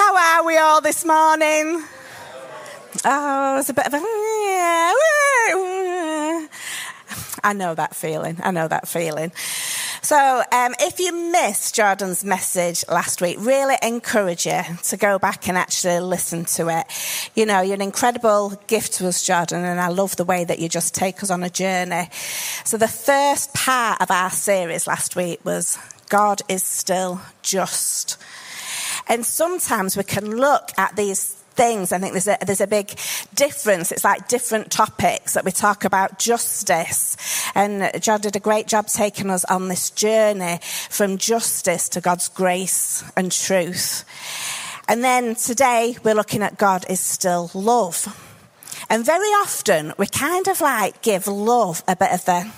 How are we all this morning? Oh, it's a bit of a... I know that feeling. So if you missed Jordan's message last week, really encourage you to go back and actually listen to it. You know, you're an incredible gift to us, Jordan, and I love the way that you just take us on a journey. So the first part of our series last week was God is still just. And sometimes we can look at these things. I think there's a big difference. It's like different topics that we talk about justice. And John did a great job taking us on this journey from justice to God's grace and truth. And then today we're looking at God is still love. And very often we kind of like give love a bit of the,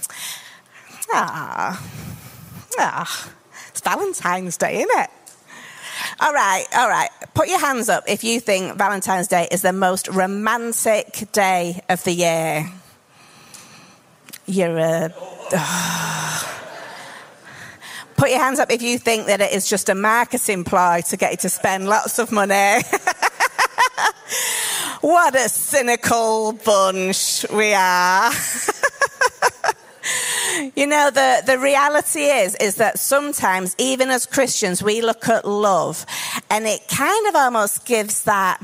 it's Valentine's Day, isn't it? All right. Put your hands up if you think Valentine's Day is the most romantic day of the year. Put your hands up if you think that it is just a marketing ploy to get you to spend lots of money. What a cynical bunch we are. You know, the reality is that sometimes, even as Christians, we look at love and it kind of almost gives that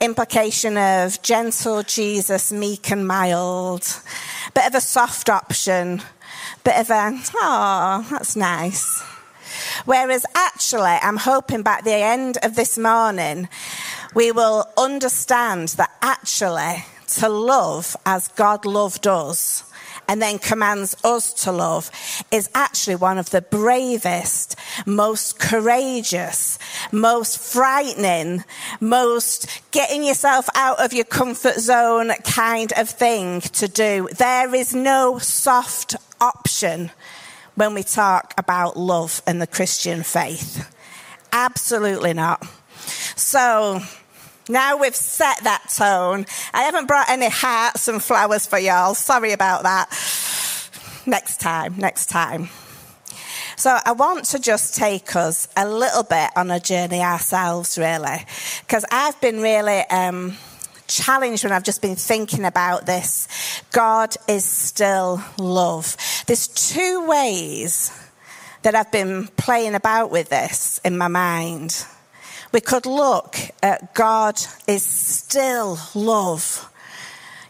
implication of gentle Jesus, meek and mild, bit of a soft option, bit of a, oh, that's nice. Whereas actually, I'm hoping by the end of this morning, we will understand that actually to love as God loved us and then commands us to love is actually one of the bravest, most courageous, most frightening, most getting yourself out of your comfort zone kind of thing to do. There is no soft option when we talk about love and the Christian faith. Absolutely not. So... now we've set that tone. I haven't brought any hearts and flowers for y'all. Sorry about that. Next time. So I want to just take us a little bit on a journey ourselves, really, because I've been really challenged when I've just been thinking about this. God is still love. There's two ways that I've been playing about with this in my mind. We could look at God is still love.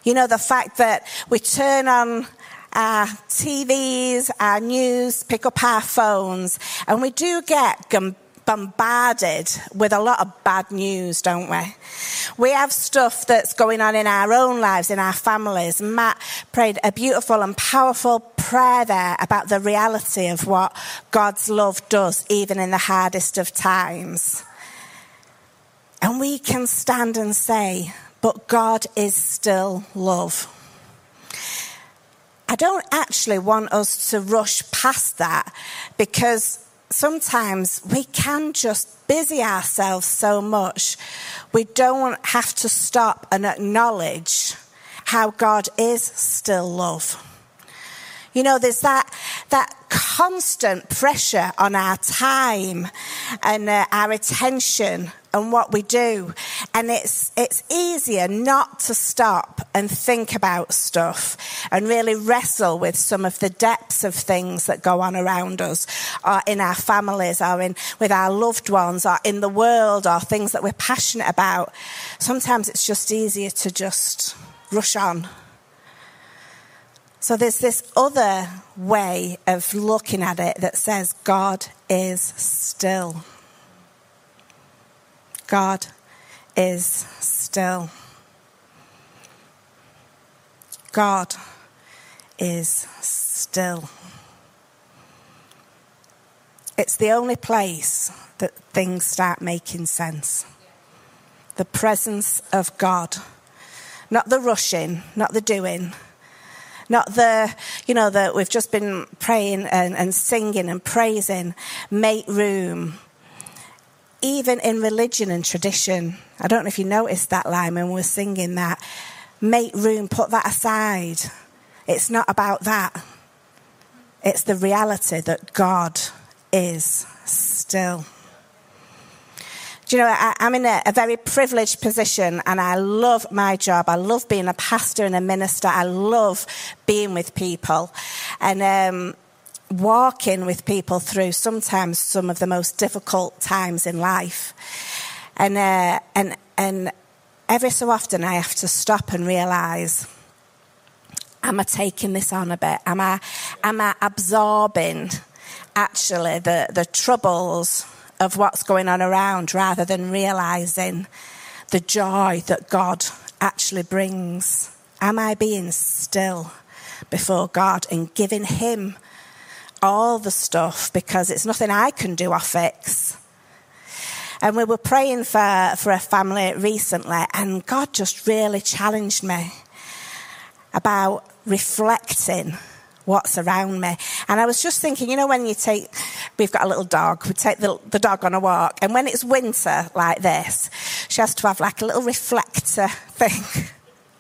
You know, the fact that we turn on our TVs, our news, pick up our phones, and we do get bombarded with a lot of bad news, don't we? We have stuff that's going on in our own lives, in our families. Matt prayed a beautiful and powerful prayer there about the reality of what God's love does, even in the hardest of times. And we can stand and say, but God is still love. I don't actually want us to rush past that, because sometimes we can just busy ourselves so much. We don't have to stop and acknowledge how God is still love. You know, there's that constant pressure on our time and our attention and what we do. And it's easier not to stop and think about stuff and really wrestle with some of the depths of things that go on around us, or in our families, or with our loved ones, or in the world, or things that we're passionate about. Sometimes it's just easier to just rush on. So there's this other way of looking at it that says God is still. God is still. God is still. It's the only place that things start making sense. The presence of God. Not the rushing, not the doing. Not the, you know, that we've just been praying and singing and praising. Make room. Even in religion and tradition, I don't know if you noticed that line when we were singing that. Make room, put that aside. It's not about that. It's the reality that God is still. Do you know, I'm in a very privileged position, and I love my job. I love being a pastor and a minister. I love being with people and walking with people through sometimes some of the most difficult times in life. And every so often I have to stop and realise, am I taking this on a bit? Am I absorbing actually the troubles of what's going on around, rather than realising the joy that God actually brings? Am I being still before God and giving him all the stuff, because it's nothing I can do or fix? And we were praying for a family recently, and God just really challenged me about reflecting what's around me. And I was just thinking, you know, when you take, we've got a little dog, we take the dog on a walk, and when it's winter like this, she has to have like a little reflector thing.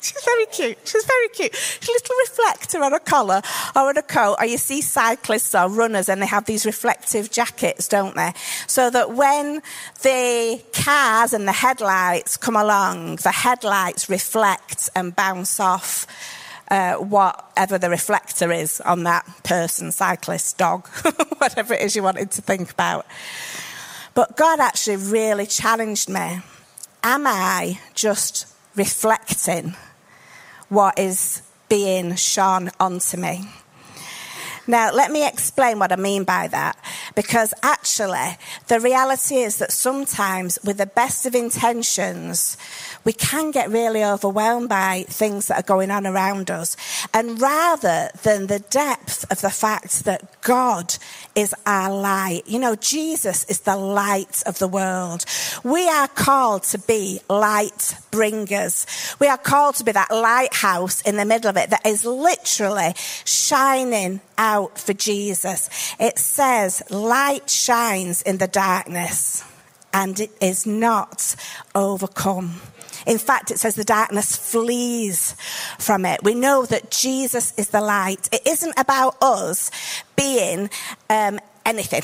She's very cute. She's a little reflector on a collar or on a coat. Or you see cyclists or runners and they have these reflective jackets, don't they? So that when the cars and the headlights come along, the headlights reflect and bounce off whatever the reflector is on that person, cyclist, dog, whatever it is you wanted to think about. But God actually really challenged me. Am I just reflecting what is being shone onto me? Now, let me explain what I mean by that, because actually the reality is that sometimes with the best of intentions, we can get really overwhelmed by things that are going on around us. And rather than the depth of the fact that God is our light, you know, Jesus is the light of the world. We are called to be light bringers. We are called to be that lighthouse in the middle of it that is literally shining out for Jesus. It says, light shines in the darkness and it is not overcome. In fact, it says the darkness flees from it. We know that Jesus is the light. It isn't about us being anything.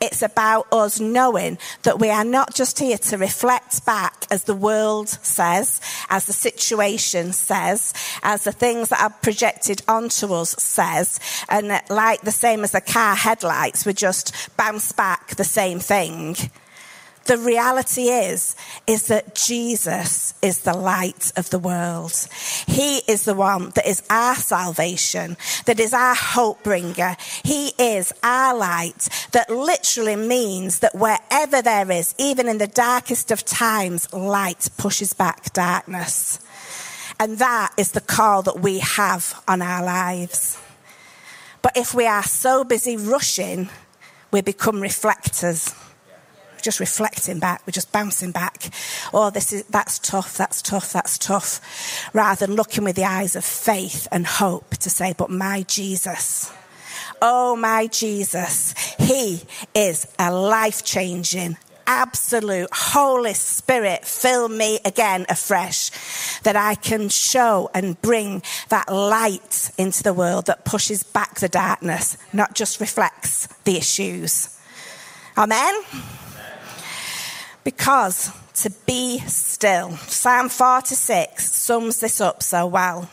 It's about us knowing that we are not just here to reflect back as the world says, as the situation says, as the things that are projected onto us says, and like the same as the car headlights, we just bounce back the same thing. The reality is that Jesus is the light of the world. He is the one that is our salvation, that is our hope bringer. He is our light. That literally means that wherever there is, even in the darkest of times, light pushes back darkness. And that is the call that we have on our lives. But if we are so busy rushing, we become reflectors. Just reflecting back, we're just bouncing back. Oh, that's tough. Rather than looking with the eyes of faith and hope to say, but my Jesus, oh my Jesus, he is a life-changing, absolute Holy Spirit, fill me again afresh, that I can show and bring that light into the world that pushes back the darkness, not just reflects the issues. Amen? Because to be still, Psalm 46 sums this up so well.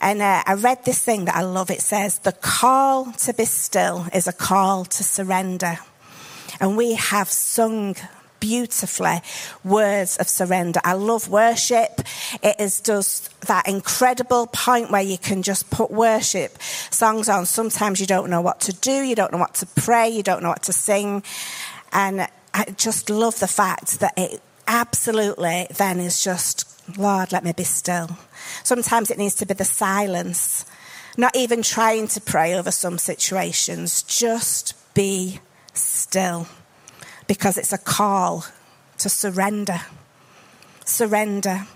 And I read this thing that I love. It says, the call to be still is a call to surrender. And we have sung beautifully words of surrender. I love worship. It is just that incredible point where you can just put worship songs on. Sometimes you don't know what to do. You don't know what to pray. You don't know what to sing. And I just love the fact that it absolutely then is just, Lord, let me be still. Sometimes it needs to be the silence, not even trying to pray over some situations. Just be still, because it's a call to surrender. Surrender.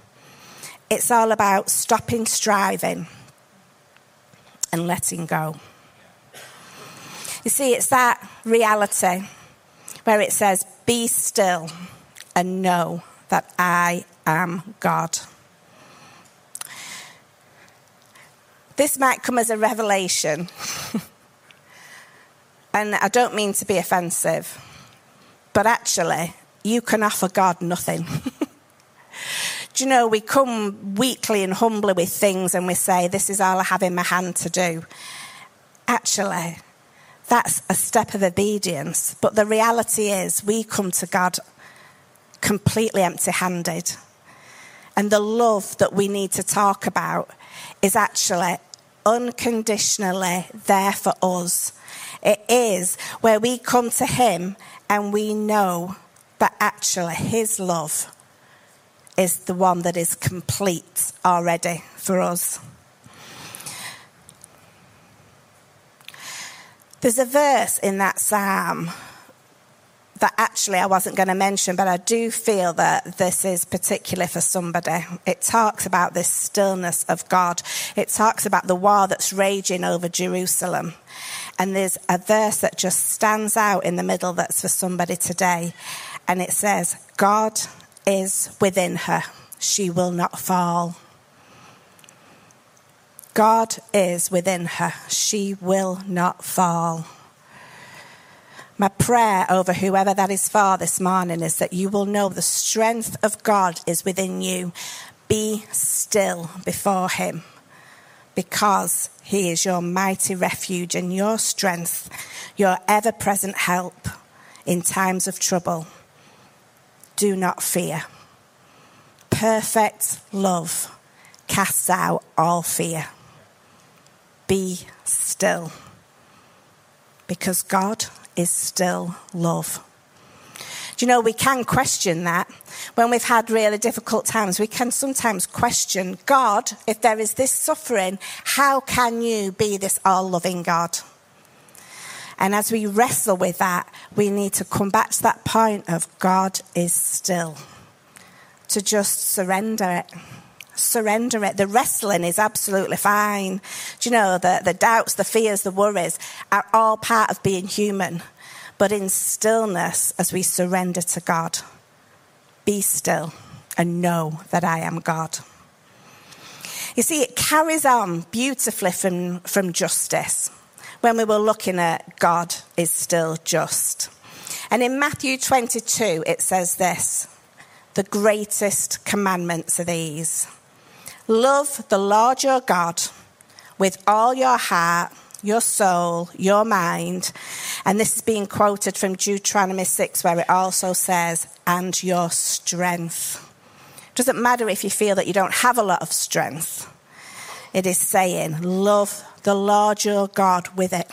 It's all about stopping striving and letting go. You see, it's that reality where it says, be still and know that I am God. This might come as a revelation. And I don't mean to be offensive, but actually you can offer God nothing. Do you know, we come weakly and humbly with things and we say, this is all I have in my hand to do. Actually, that's a step of obedience. But the reality is we come to God completely empty-handed. And the love that we need to talk about is actually unconditionally there for us. It is where we come to him and we know that actually his love is the one that is complete already for us. There's a verse in that psalm that actually I wasn't going to mention, but I do feel that this is particularly for somebody. It talks about this stillness of God. It talks about the war that's raging over Jerusalem. And there's a verse that just stands out in the middle that's for somebody today. And it says, God is within her. She will not fall. God is within her. She will not fall. My prayer over whoever that is for this morning is that you will know the strength of God is within you. Be still before him, because he is your mighty refuge and your strength, your ever-present help in times of trouble. Do not fear. Perfect love casts out all fear. Be still, because God is still love. Do you know, we can question that. When we've had really difficult times, we can sometimes question, God, if there is this suffering, how can you be this all-loving God? And as we wrestle with that, we need to come back to that point of God is still. To just surrender it. Surrender it. The wrestling is absolutely fine. Do you know, the doubts, the fears, the worries are all part of being human. But in stillness, as we surrender to God, be still and know that I am God. You see, it carries on beautifully from justice. When we were looking at God is still just. And in Matthew 22, it says this, the greatest commandments are these. Love the Lord your God with all your heart, your soul, your mind. And this is being quoted from Deuteronomy 6, where it also says, and your strength. It doesn't matter if you feel that you don't have a lot of strength. It is saying, love the Lord your God with it.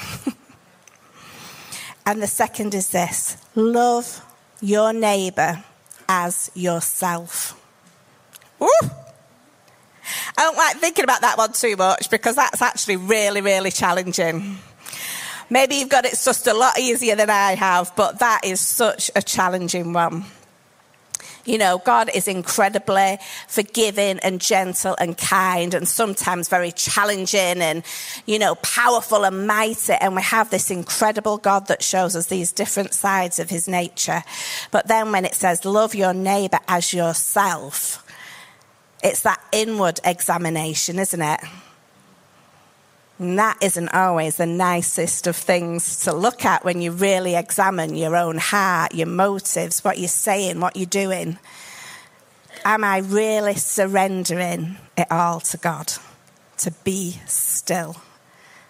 And the second is this, love your neighbour as yourself. Ooh. I don't like thinking about that one too much, because that's actually really, really challenging. Maybe you've got it just a lot easier than I have, but that is such a challenging one. You know, God is incredibly forgiving and gentle and kind, and sometimes very challenging and, you know, powerful and mighty. And we have this incredible God that shows us these different sides of his nature. But then when it says, love your neighbour as yourself, it's that inward examination, isn't it? And that isn't always the nicest of things to look at when you really examine your own heart, your motives, what you're saying, what you're doing. Am I really surrendering it all to God? To be still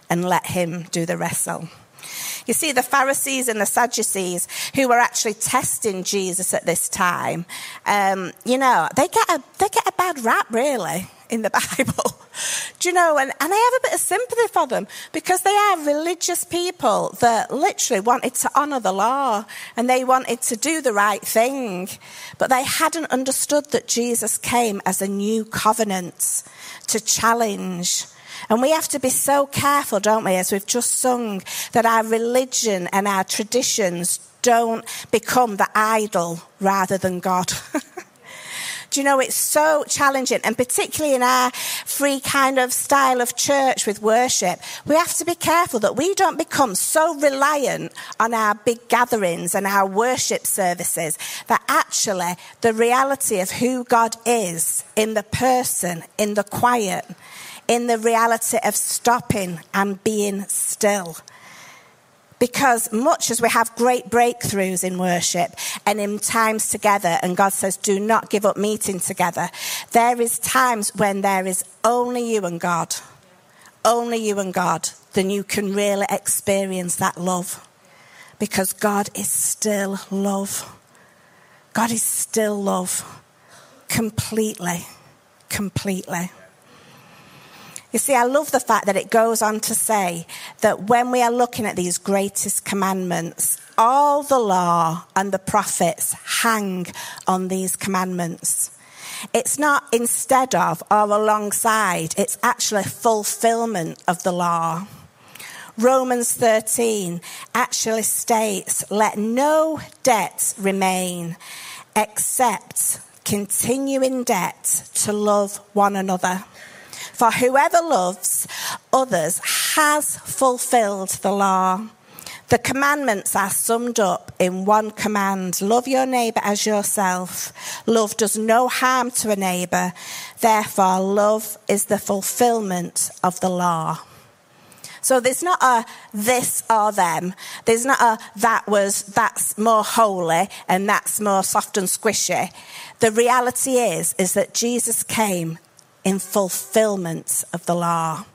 and let him do the wrestle. You see, the Pharisees and the Sadducees, who were actually testing Jesus at this time, you know, they get a bad rap, really, in the Bible. Do you know, and I have a bit of sympathy for them, because they are religious people that literally wanted to honour the law and they wanted to do the right thing. But they hadn't understood that Jesus came as a new covenant to challenge. And we have to be so careful, don't we, as we've just sung, that our religion and our traditions don't become the idol rather than God. Do you know, it's so challenging, and particularly in our free kind of style of church with worship, we have to be careful that we don't become so reliant on our big gatherings and our worship services that actually the reality of who God is in the person, in the quiet, in the reality of stopping and being still, because much as we have great breakthroughs in worship and in times together, and God says, do not give up meeting together, there is times when there is only you and God, only you and God, then you can really experience that love, because God is still love. God is still love, completely, completely. You see, I love the fact that it goes on to say that when we are looking at these greatest commandments, all the law and the prophets hang on these commandments. It's not instead of or alongside, it's actually fulfillment of the law. Romans 13 actually states, let no debt remain except continuing debt to love one another. For whoever loves others has fulfilled the law. The commandments are summed up in one command. Love your neighbour as yourself. Love does no harm to a neighbour. Therefore, love is the fulfilment of the law. So there's not a this or them. There's not a that's more holy and that's more soft and squishy. The reality is that Jesus came in fulfillment of the law,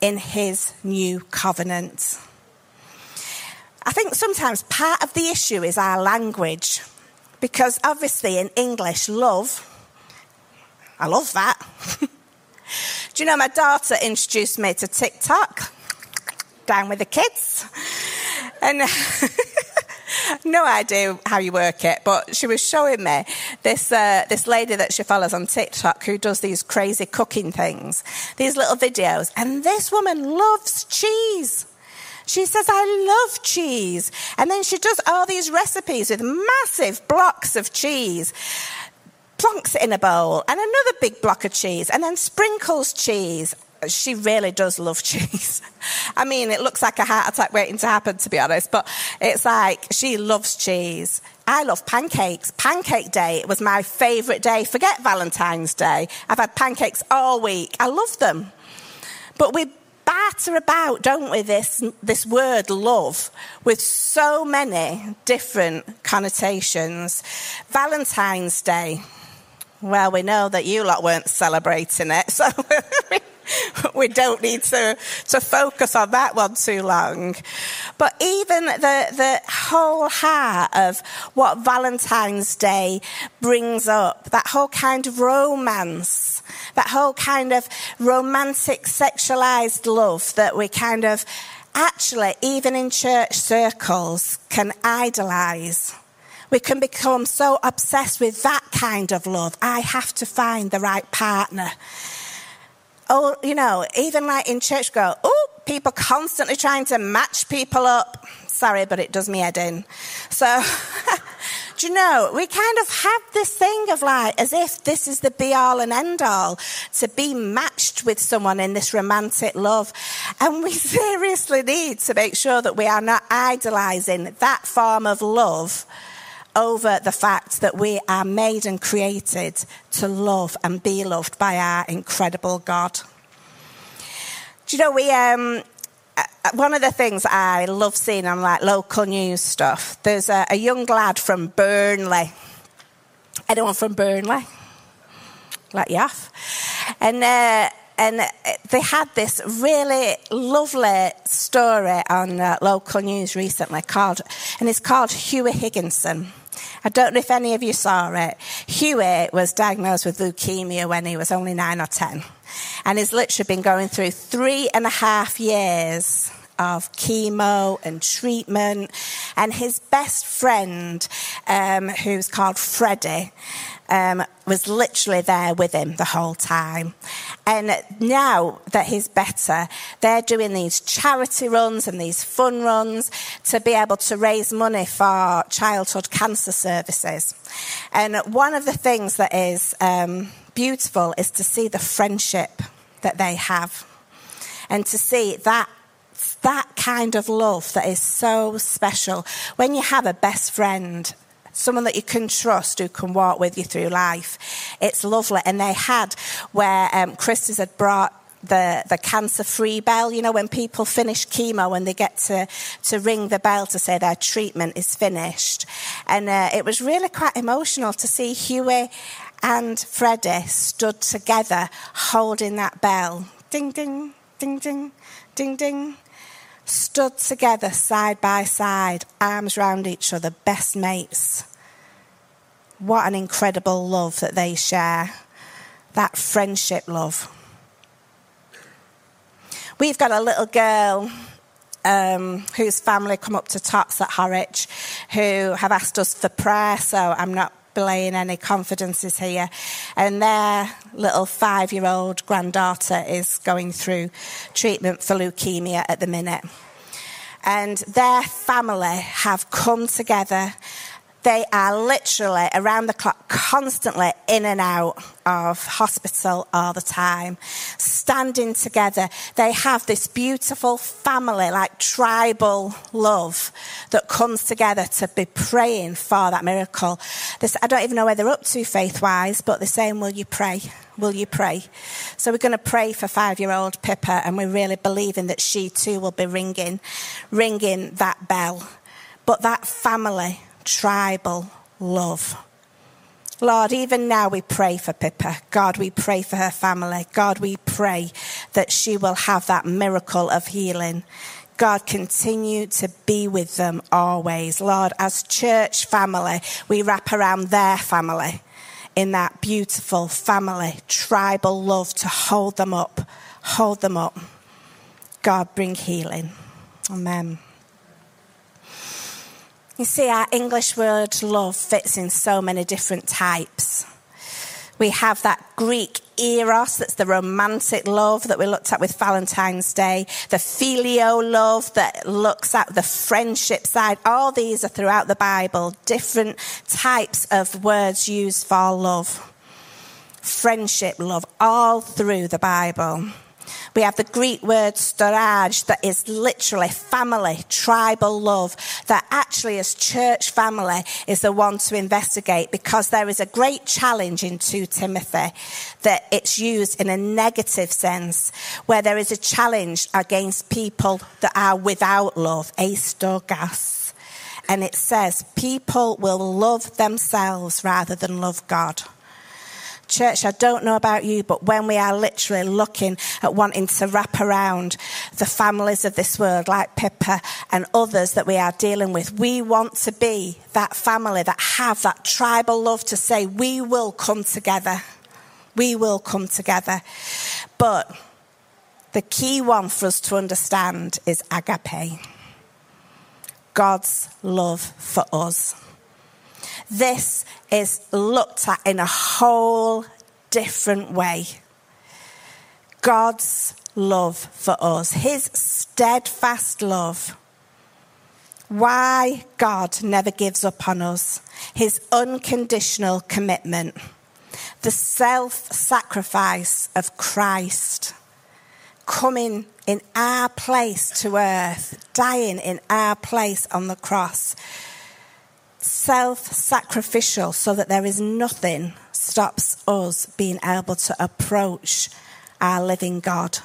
in his new covenant. I think sometimes part of the issue is our language, because obviously in English, love, I love that. Do you know, my daughter introduced me to TikTok, down with the kids, and no idea how you work it, but she was showing me this lady that she follows on TikTok who does these crazy cooking things, these little videos, and this woman loves cheese. She says, I love cheese. And then she does all these recipes with massive blocks of cheese, plonks it in a bowl, and another big block of cheese, and then sprinkles cheese. She really does love cheese. I mean, it looks like a heart attack waiting to happen, to be honest, but it's like she loves cheese. I love pancakes. Pancake day was my favourite day. Forget Valentine's Day. I've had pancakes all week. I love them. But we batter about, don't we, this word love with so many different connotations. Valentine's Day. Well, we know that you lot weren't celebrating it, so we don't need to focus on that one too long. But even the whole heart of what Valentine's Day brings up, that whole kind of romance, that whole kind of romantic sexualized love that we kind of actually, even in church circles, can idolize. We can become so obsessed with that kind of love. I have to find the right partner. Oh, you know, even like in church, go, oh, people constantly trying to match people up. Sorry, but it does me head in. So, do you know, we kind of have this thing of like, as if this is the be all and end all, to be matched with someone in this romantic love. And we seriously need to make sure that we are not idolising that form of love over the fact that we are made and created to love and be loved by our incredible God. Do you know, we one of the things I love seeing on like local news stuff, there's a young lad from Burnley. Anyone from Burnley? Like you have? And they had this really lovely story on local news recently called Hughie Higginson. I don't know if any of you saw it. Hughie was diagnosed with leukemia when he was only 9 or 10. And he's literally been going through 3.5 years of chemo and treatment. And his best friend, who's called Freddie, was literally there with him the whole time. And now that he's better, they're doing these charity runs and these fun runs to be able to raise money for childhood cancer services. And one of the things that is beautiful is to see the friendship that they have and to see that kind of love that is so special. When you have a best friend, someone that you can trust who can walk with you through life, it's lovely. And they had, where Chris's had brought the cancer-free bell. You know, when people finish chemo and they get to ring the bell to say their treatment is finished. And it was really quite emotional to see Huey and Freddie stood together holding that bell. Ding, ding, ding, ding, ding, ding. Stood together side by side, arms round each other, best mates. What an incredible love that they share. That friendship love. We've got a little girl whose family come up to Tots at Harwich who have asked us for prayer, so I'm not belaying any confidences here. And their little 5-year-old granddaughter is going through treatment for leukemia at the minute. And their family have come together. They are literally around the clock, constantly in and out of hospital all the time, standing together. They have this beautiful family, like tribal love that comes together to be praying for that miracle. This, I don't even know where they're up to faith-wise, but they're saying, will you pray? Will you pray? So we're going to pray for 5-year-old Pippa, and we're really believing that she too will be ringing that bell. But that family, tribal love. Lord, even now we pray for Pippa. God, we pray for her family. God, we pray that she will have that miracle of healing. God, continue to be with them always. Lord, as church family, we wrap around their family in that beautiful family, tribal love to hold them up. Hold them up. God, bring healing. Amen. You see, our English word love fits in so many different types. We have that Greek eros, that's the romantic love that we looked at with Valentine's Day, the filial love that looks at the friendship side. All these are throughout the Bible, different types of words used for love. Friendship love, all through the Bible. We have the Greek word storage, that is literally family, tribal love, that actually as church family is the one to investigate, because there is a great challenge in 2 Timothy that it's used in a negative sense, where there is a challenge against people that are without love, aestorgas. And it says people will love themselves rather than love God. Church, I don't know about you, but when we are literally looking at wanting to wrap around the families of this world, like Pippa and others that we are dealing with, we want to be that family that have that tribal love to say, we will come together. We will come together. But the key one for us to understand is agape. God's love for us. This is looked at in a whole different way. God's love for us, his steadfast love. Why God never gives up on us, his unconditional commitment, the self-sacrifice of Christ coming in our place to earth, dying in our place on the cross. Self-sacrificial, so that there is nothing stops us being able to approach our living God,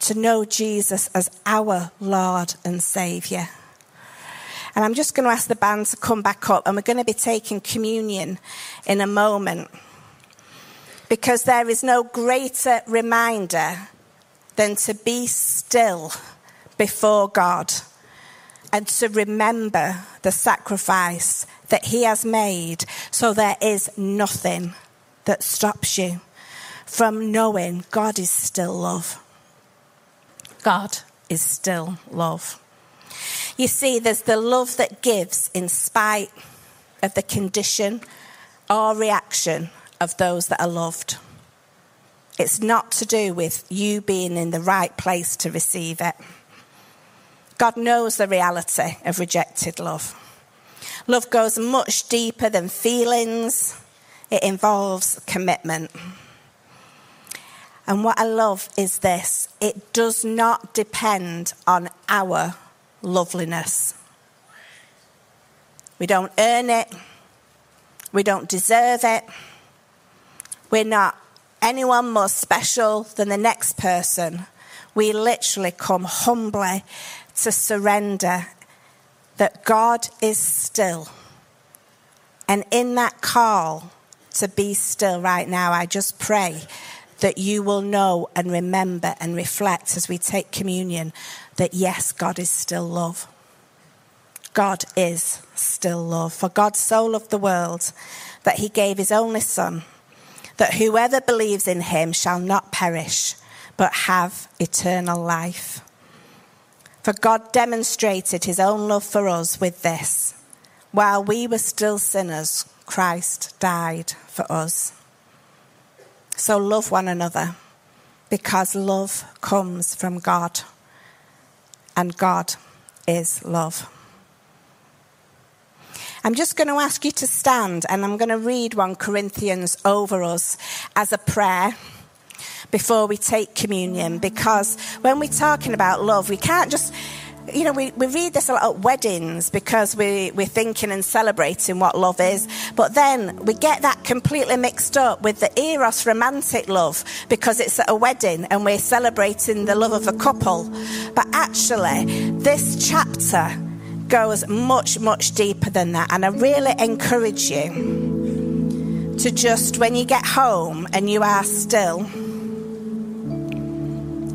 to know Jesus as our Lord and Saviour. And I'm just going to ask the band to come back up, and we're going to be taking communion in a moment, because there is no greater reminder than to be still before God and to remember the sacrifice that he has made, so there is nothing that stops you from knowing God is still love. God is still love. You see, there's the love that gives in spite of the condition or reaction of those that are loved. It's not to do with you being in the right place to receive it. God knows the reality of rejected love. Love goes much deeper than feelings. It involves commitment. And what I love is this. It does not depend on our loveliness. We don't earn it. We don't deserve it. We're not anyone more special than the next person. We literally come humbly to surrender that God is still. And in that call to be still right now, I just pray that you will know and remember and reflect as we take communion that yes, God is still love. God is still love. For God so loved the world that he gave his only son, that whoever believes in him shall not perish, but have eternal life. For God demonstrated his own love for us with this: while we were still sinners, Christ died for us. So love one another, because love comes from God, and God is love. I'm just going to ask you to stand, and I'm going to read 1 Corinthians over us as a prayer before we take communion, because when we're talking about love, we can't just, you know, we read this a lot at weddings because we're thinking and celebrating what love is, but then we get that completely mixed up with the eros romantic love because it's at a wedding and we're celebrating the love of a couple. But actually, this chapter goes much, much deeper than that, and I really encourage you to just, when you get home and you are still,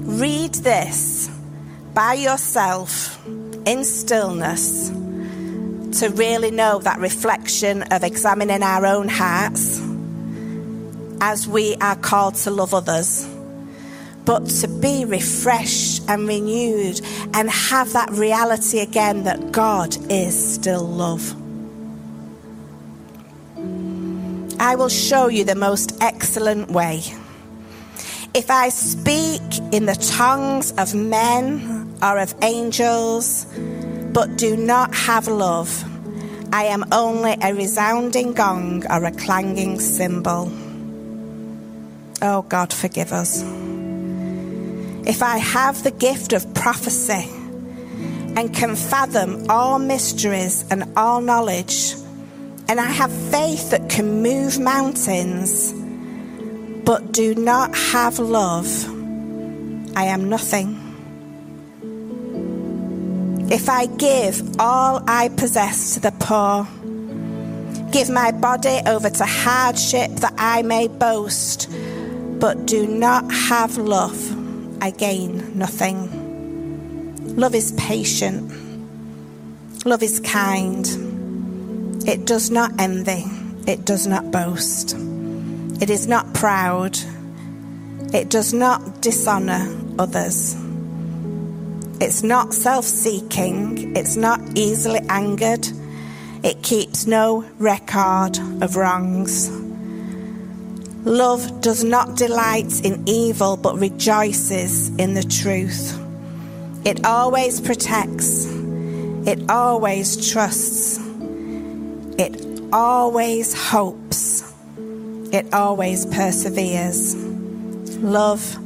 read this by yourself in stillness to really know that reflection of examining our own hearts as we are called to love others, but to be refreshed and renewed and have that reality again that God is still love. I will show you the most excellent way. If I speak in the tongues of men or of angels, but do not have love, I am only a resounding gong or a clanging cymbal. Oh God, forgive us. If I have the gift of prophecy and can fathom all mysteries and all knowledge, and I have faith that can move mountains, but do not have love, I am nothing. If I give all I possess to the poor, give my body over to hardship that I may boast, but do not have love, I gain nothing. Love is patient. Love is kind. It does not envy. It does not boast. It is not proud. It does not dishonor others. It's not self-seeking. It's not easily angered. It keeps no record of wrongs. Love does not delight in evil, but rejoices in the truth. It always protects. It always trusts. It always hopes. It always perseveres. Love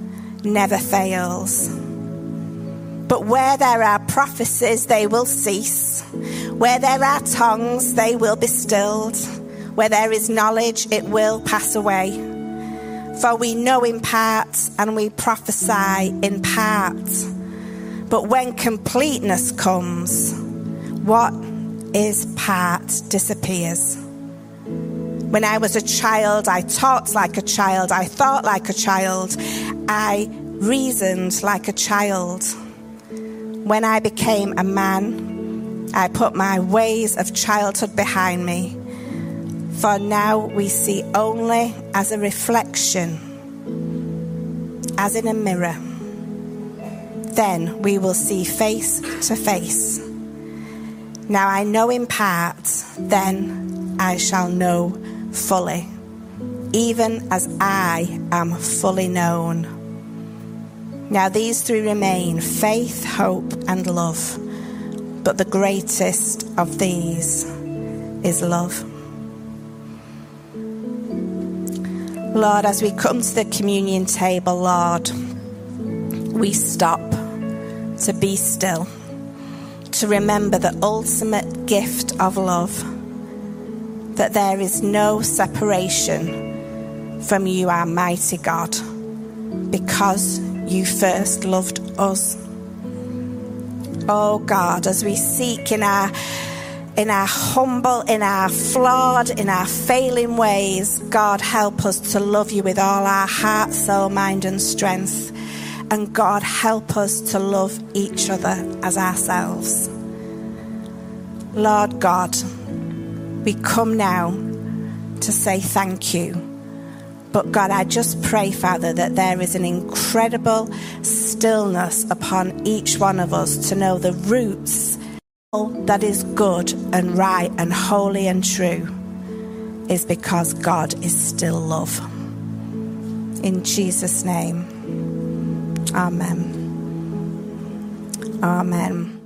never fails. But where there are prophecies, they will cease. Where there are tongues, they will be stilled. Where there is knowledge, it will pass away. For we know in part and we prophesy in part. But when completeness comes, what is part disappears. When I was a child, I talked like a child, I thought like a child, I reasoned like a child. When I became a man, I put my ways of childhood behind me, for now we see only as a reflection, as in a mirror. Then we will see face to face. Now I know in part, then I shall know fully, even as I am fully known. Now these three remain: faith, hope, and love. But the greatest of these is love. Lord, as we come to the communion table, Lord, we stop to be still, to remember the ultimate gift of love, that there is no separation from you, our mighty God, because you first loved us. Oh God, as we seek in our humble, in our flawed, in our failing ways, God, help us to love you with all our heart, soul, mind and strength. And God, help us to love each other as ourselves. Lord God, we come now to say thank you. But God, I just pray, Father, that there is an incredible stillness upon each one of us to know the roots. All that is good and right and holy and true is because God is still love. In Jesus' name, amen. Amen.